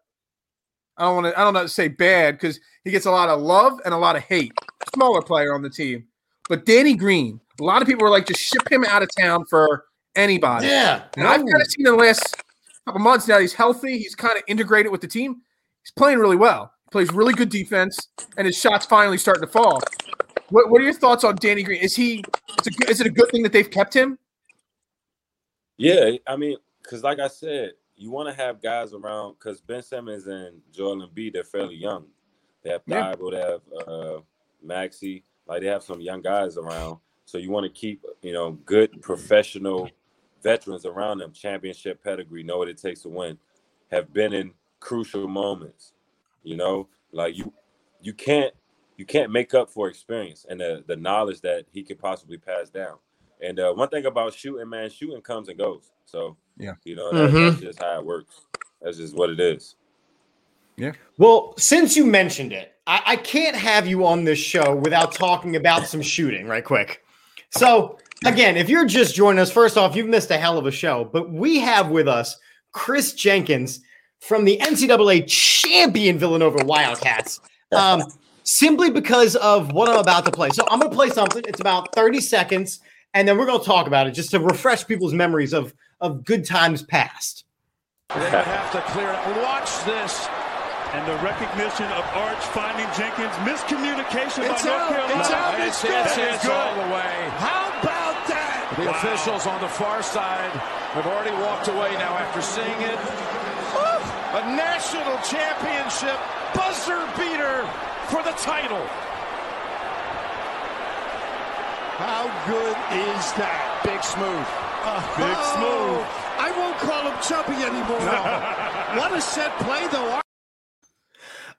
I don't know to say bad because he gets a lot of love and a lot of hate. Smaller player on the team, but Danny Green. A lot of people were like, just ship him out of town for anybody. Yeah. And I've kind of seen in the last couple months now, he's healthy. He's kind of integrated with the team. He's playing really well. He plays really good defense, and his shot's finally starting to fall. What are your thoughts on Danny Green? Is it a good thing that they've kept him? Yeah, I mean, because like I said, you want to have guys around because Ben Simmons and Joel Embiid, they're fairly young. They have Thybulle, they have Maxey. Like, they have some young guys around. So you want to keep, you know, good professional veterans around them, championship pedigree, know what it takes to win, have been in crucial moments. You know, like you can't make up for experience and the knowledge that he could possibly pass down. And one thing about shooting, man, shooting comes and goes. So you know, that's just how it works. That's just what it is. Yeah. Well, since you mentioned it, I can't have you on this show without talking about some shooting right quick. So, again, if you're just joining us, first off, you've missed a hell of a show. But we have with us Chris Jenkins from the NCAA champion Villanova Wildcats, simply because of what I'm about to play. So I'm going to play something. It's about 30 seconds, and then we're going to talk about it just to refresh people's memories of good times past. They have to clear it. Watch this. And the recognition of Arch finding Jenkins. Miscommunication by North Carolina. It's good. All the way. How about that? The officials on the far side have already walked away now after seeing it. Woo! A national championship buzzer beater for the title. How good is that? Big smooth. Big smooth. I won't call him chubby anymore. No. What a set play, though.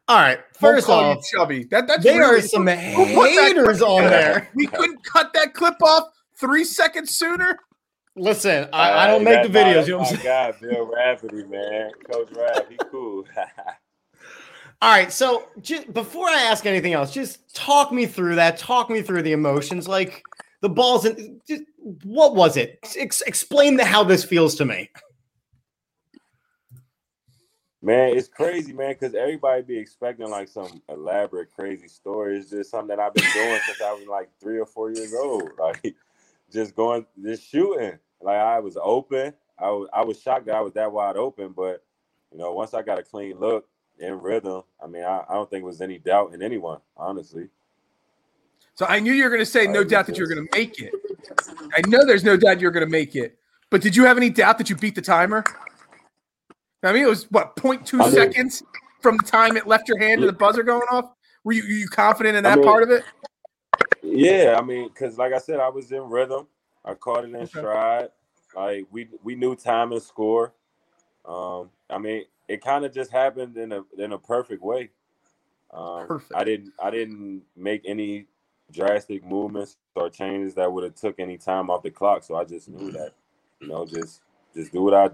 All right. First off, chubby. There really are some haters on there. We couldn't cut that clip off 3 seconds sooner. Listen, I don't make the videos. You know what I'm saying? My God, Bill Rafferty, man, Coach Raff, he cool. All right. So, before I ask anything else, just talk me through that. Talk me through the emotions, like the balls, and just, what was it? Explain how this feels to me. Man, it's crazy, man, because everybody be expecting like some elaborate, crazy story. It's just something that I've been doing since I was like 3 or 4 years old. Like, just shooting. Like, I was open. I was shocked that I was that wide open. But, you know, once I got a clean look and rhythm, I mean, I don't think there was any doubt in anyone, honestly. So I knew you were going to say no doubt that you were going to make it. I know there's no doubt you're going to make it. But did you have any doubt that you beat the timer? I mean, it was, what, 0.2 seconds from the time it left your hand to the buzzer going off? Were you confident in that part of it? Yeah, I mean, because like I said, I was in rhythm. I caught it in stride. Like, we knew time and score. I mean, it kind of just happened in a perfect way. Perfect. I didn't make any drastic movements or changes that would have took any time off the clock, so I just knew that, you know, just Just do what I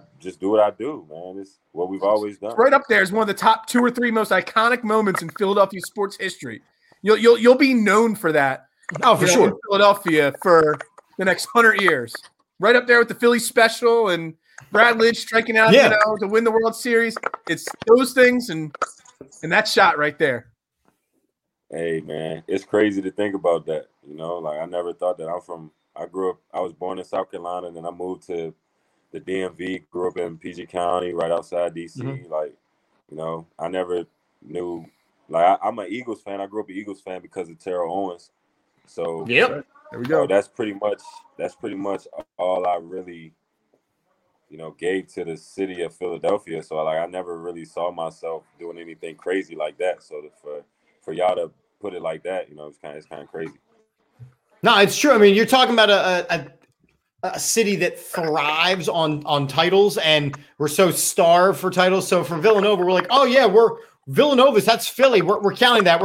do, man. It's what we've always done. Right up there is one of the top 2 or 3 most iconic moments in Philadelphia sports history. You'll be known for that. Oh, for sure. In Philadelphia for the next 100 years. Right up there with the Philly special and Brad Lidge striking out, to win the World Series. It's those things and that shot right there. Hey, man, it's crazy to think about that. You know, like I never thought that I was born in South Carolina, and then I moved to the DMV, grew up in PG County, right outside DC. Mm-hmm. Like, you know, I never knew. Like, I'm an Eagles fan. I grew up an Eagles fan because of Terrell Owens. So, yep, there we go. You know, that's pretty much all I really, you know, gave to the city of Philadelphia. So, like, I never really saw myself doing anything crazy like that. So, for y'all to put it like that, you know, it's kind of crazy. No, it's true. I mean, you're talking about a city that thrives on titles, and we're so starved for titles. So for Villanova, we're like, oh yeah, we're Villanova's. That's Philly. We're counting that.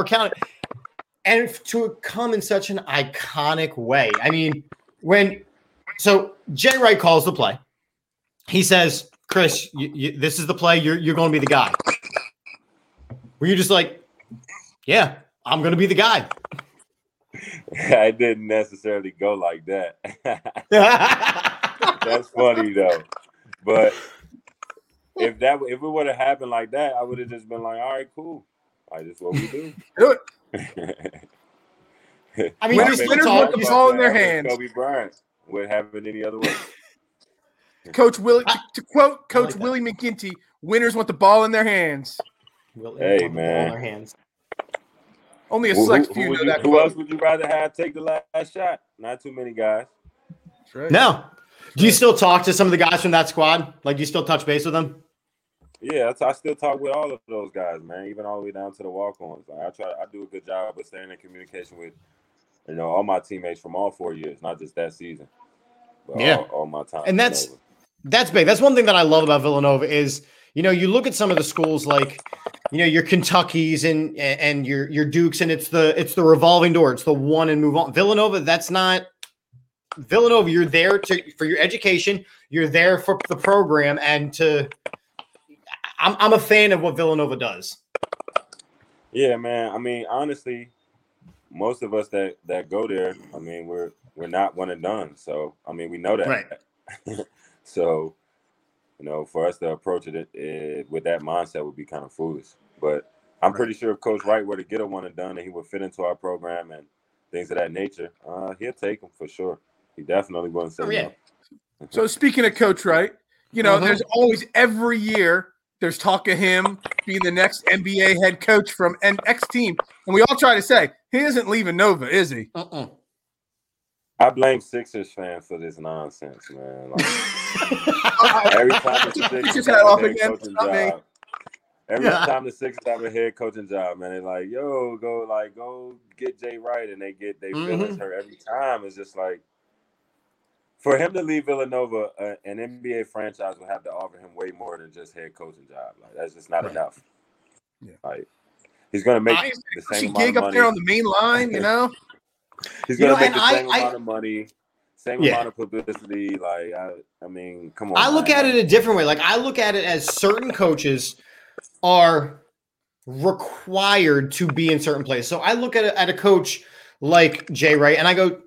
And to come in such an iconic way. I mean, so Jay Wright calls the play. He says, Chris, this is the play. You're going to be the guy. Were you just like, yeah, I'm going to be the guy? I didn't necessarily go like that. That's funny though. But if it would have happened like that, I would have just been like, all right, cool. Like, this is what we do. Do it. I mean, winners with the ball in their hands. Kobe Bryant would happen any other way. Coach Willie, to quote Coach Willie McGinty, winners want the ball in their hands. Hey, man. The ball in their hands. Only a select few know that. Who else would you rather have take the last shot? Not too many guys. Right. No. Do you still talk to some of the guys from that squad? Like, do you still touch base with them? Yeah, I still talk with all of those guys, man. Even all the way down to the walk-ons. Like, I do a good job of staying in communication with, you know, all my teammates from all 4 years, not just that season. But all my time. And that's big. That's one thing that I love about Villanova is, you know, you look at some of the schools like, you know, your Kentuckys and your Dukes, and it's the revolving door. It's the one and move on. Villanova, that's not Villanova. You're there for your education. You're there for the program, and I'm a fan of what Villanova does. Yeah, man. I mean, honestly, most of us that go there, I mean, we're not one and done. So I mean, we know that. Right. So, you know, for us to approach it with that mindset would be kind of foolish. But I'm pretty sure if Coach Wright were to get a one and done and he would fit into our program and things of that nature, he'll take him for sure. He definitely wouldn't say no. So speaking of Coach Wright, you know, there's always every year there's talk of him being the next NBA head coach from an X team. And we all try to say, he isn't leaving Nova, is he? I blame Sixers fans for this nonsense, man. Like, every time the Sixers have a head coaching job, man, they're like, "Yo, go get Jay Wright," and they get their feelings hurt every time. It's just like, for him to leave Villanova, an NBA franchise would have to offer him way more than just head coaching job. Like, that's just not enough. Yeah, like he's gonna make the same amount of money up there on the main line, you know. He's going to make the same amount of money, same amount of publicity. Like, I mean, come on. I look at it a different way. Like, I look at it as certain coaches are required to be in certain places. So I look at a coach like Jay Wright, and I go,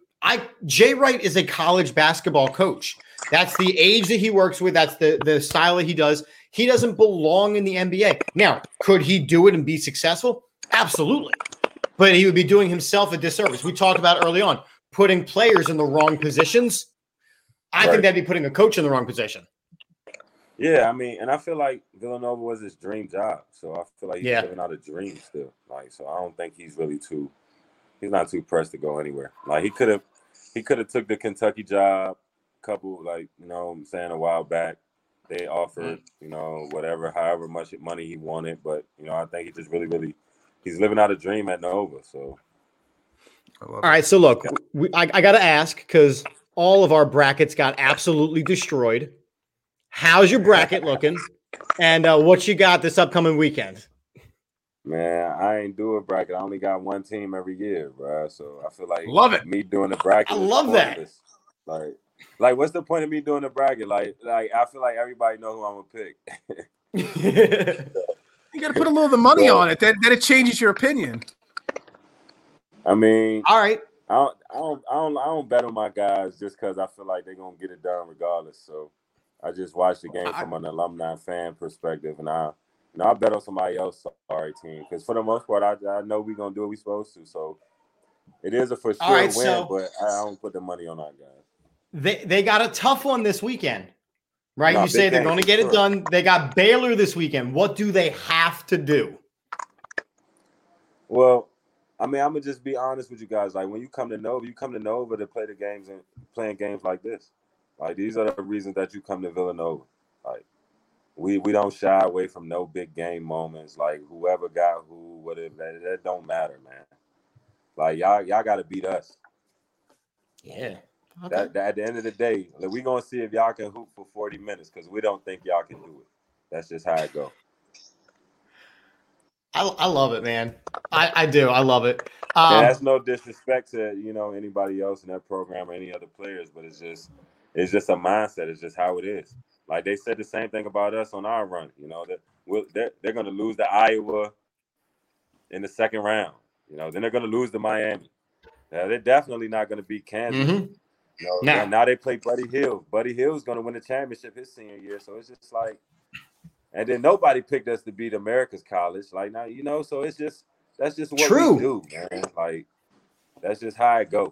Jay Wright is a college basketball coach. That's the age that he works with. That's the style that he does. He doesn't belong in the NBA. Now, could he do it and be successful? Absolutely. But he would be doing himself a disservice. We talked about early on, putting players in the wrong positions. I think that'd be putting a coach in the wrong position. Yeah, I mean, and I feel like Villanova was his dream job. So I feel like he's living out a dream still. Like, so I don't think he's not too pressed to go anywhere. Like, he could have took the Kentucky job a while back. They offered, you know, however much money he wanted. But, you know, I think he just really, really – he's living out a dream at Nova, so. All right, so look, I got to ask because all of our brackets got absolutely destroyed. How's your bracket looking? And what you got this upcoming weekend? Man, I ain't do a bracket. I only got one team every year, bro. So I feel like me doing a bracket. I love that. Like, Like, what's the point of me doing the bracket? Like I feel like everybody know who I'm gonna pick. You gotta put a little of the money on it. That it changes your opinion. I mean, all right. I don't bet on my guys just because I feel like they're gonna get it done regardless. So I just watch the game from an alumni fan perspective, and I bet on somebody else's sorry team because for the most part I know we're gonna do what we're supposed to. So it is a for sure win, but I don't put the money on our guys. They got a tough one this weekend, right? No, you say they're going to get it done. They got Baylor this weekend. What do they have to do? Well, I mean, I'm gonna just be honest with you guys. Like when you come to Nova to play the games and playing games like this. Like these are the reasons that you come to Villanova. Like we don't shy away from no big game moments. Like whoever got who, whatever, that don't matter, man. Like y'all got to beat us. Yeah. Okay. At the end of the day, like, we're going to see if y'all can hoop for 40 minutes because we don't think y'all can do it. That's just how it goes. I love it, man. I do. I love it. That's no disrespect to, anybody else in that program or any other players, but it's just a mindset. It's just how it is. Like they said the same thing about us on our run. They're going to lose to Iowa in the second round. Then they're going to lose to Miami. Now, they're definitely not going to beat Kansas. Mm-hmm. Now they play Buddy Hill. Buddy Hill's going to win the championship his senior year. So it's just like, and then nobody picked us to beat America's College. Like now, so it's just that's just what we do, man. Like that's just how it goes.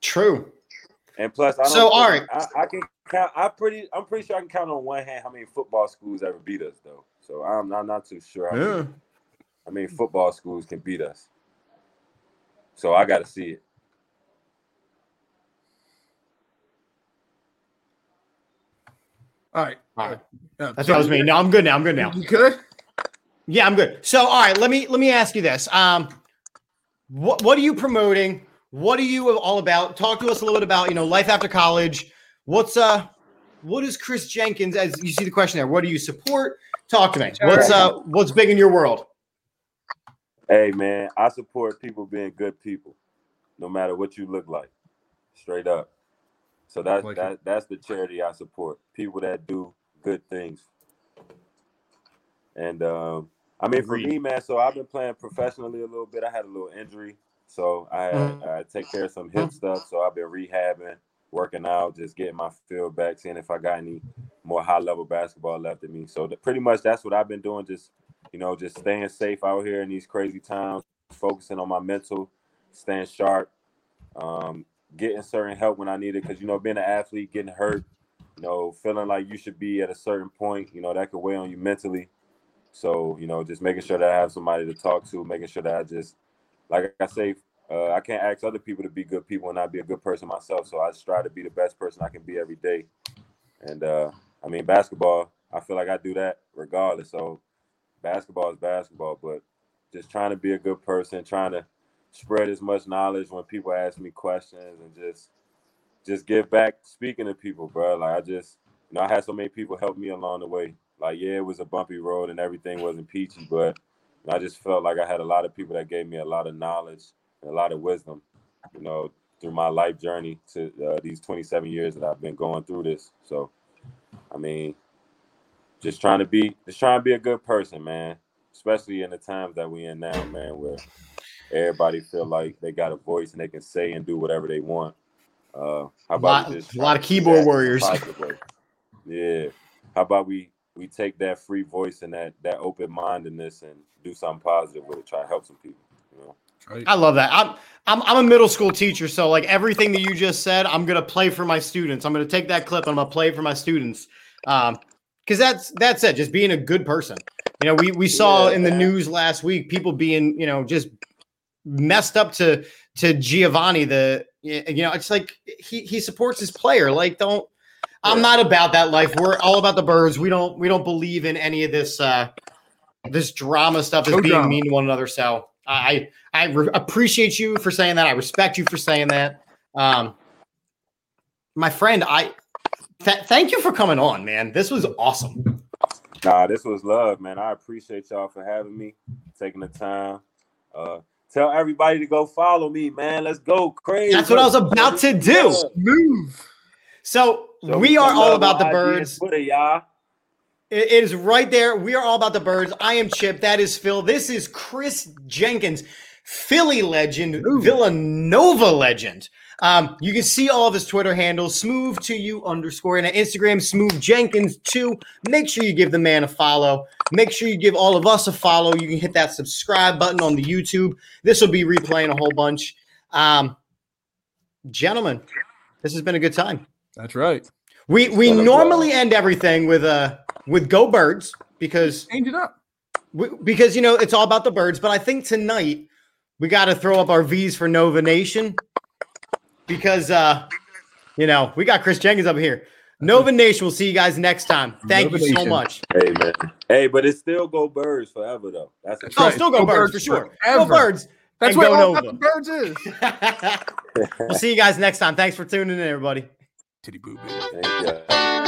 True. And plus, I'm pretty sure I can count on one hand how many football schools ever beat us, though. So I'm not too sure. Yeah. I mean, football schools can beat us. So I got to see it. All right. That was me. No, I'm good now. You good? Yeah, I'm good. So, all right, let me ask you this. What are you promoting? What are you all about? Talk to us a little bit about, life after college. What is Chris Jenkins, as you see the question there, what do you support? Talk to me. What's big in your world? Hey, man, I support people being good people, no matter what you look like, straight up. So that's the charity I support, people that do good things. And for me, man, so I've been playing professionally a little bit. I had a little injury, so I take care of some hip stuff. So I've been rehabbing, working out, just getting my feel back, seeing if I got any more high-level basketball left in me. So pretty much that's what I've been doing, just, just staying safe out here in these crazy times, focusing on my mental, staying sharp. Getting certain help when I need it because, being an athlete, getting hurt, feeling like you should be at a certain point, that could weigh on you mentally. So, just making sure that I have somebody to talk to, making sure that I just, like I say, I can't ask other people to be good people and not be a good person myself. So I strive to be the best person I can be every day. And, basketball, I feel like I do that regardless. So basketball is basketball, but just trying to be a good person, trying to spread as much knowledge when people ask me questions and just give back speaking to people, bro. Like I just, I had so many people help me along the way. Like, yeah, it was a bumpy road and everything wasn't peachy, but I just felt like I had a lot of people that gave me a lot of knowledge and a lot of wisdom, through my life journey to these 27 years that I've been going through this. So, I mean, just trying to be a good person, man, especially in the times that we in now, man, where everybody feel like they got a voice and they can say and do whatever they want. How about a lot of keyboard warriors? Yeah. How about we take that free voice and that open-mindedness and do something positive with it, try to help some people, I love that. I'm a middle school teacher, so like everything that you just said, I'm going to play for my students. I'm going to take that clip and I'm going to play for my students. Because that's it, just being a good person. We saw in the news last week people being, just messed up to Giovanni, it's like he supports his player. Like, I'm not about that life. We're all about the Birds. We don't believe in any of this this drama stuff as being mean to one another. So I appreciate you for saying that. I respect you for saying that. My friend, thank you for coming on, man. This was awesome. Nah, this was love, man. I appreciate y'all for having me, taking the time. Tell everybody to go follow me, man. Let's go crazy. That's what I was about to do. Move. So we are all about the birds. Twitter, y'all. It is right there. We are all about the birds. I am Chip. That is Phil. This is Chris Jenkins, Philly legend, Villanova legend. You can see all of his Twitter handles, smooth2u_, and on Instagram, smoothjenkins2. Make sure you give the man a follow. Make sure you give all of us a follow. You can hit that subscribe button on the YouTube. This will be replaying a whole bunch. Gentlemen, this has been a good time. That's right. We normally end everything with Go Birds because change it up. Because you know it's all about the birds, but I think tonight we got to throw up our V's for Nova Nation. Because, you know, we got Chris Jenkins up here. Nova Nation, we'll see you guys next time. Thank you so much. Hey, man. Hey, but it's still Go Birds forever, though. That's right. Still Go Birds for sure. Forever. Go Birds. That's what All About the Birds is. We'll see you guys next time. Thanks for tuning in, everybody. Titty boo. Thank you.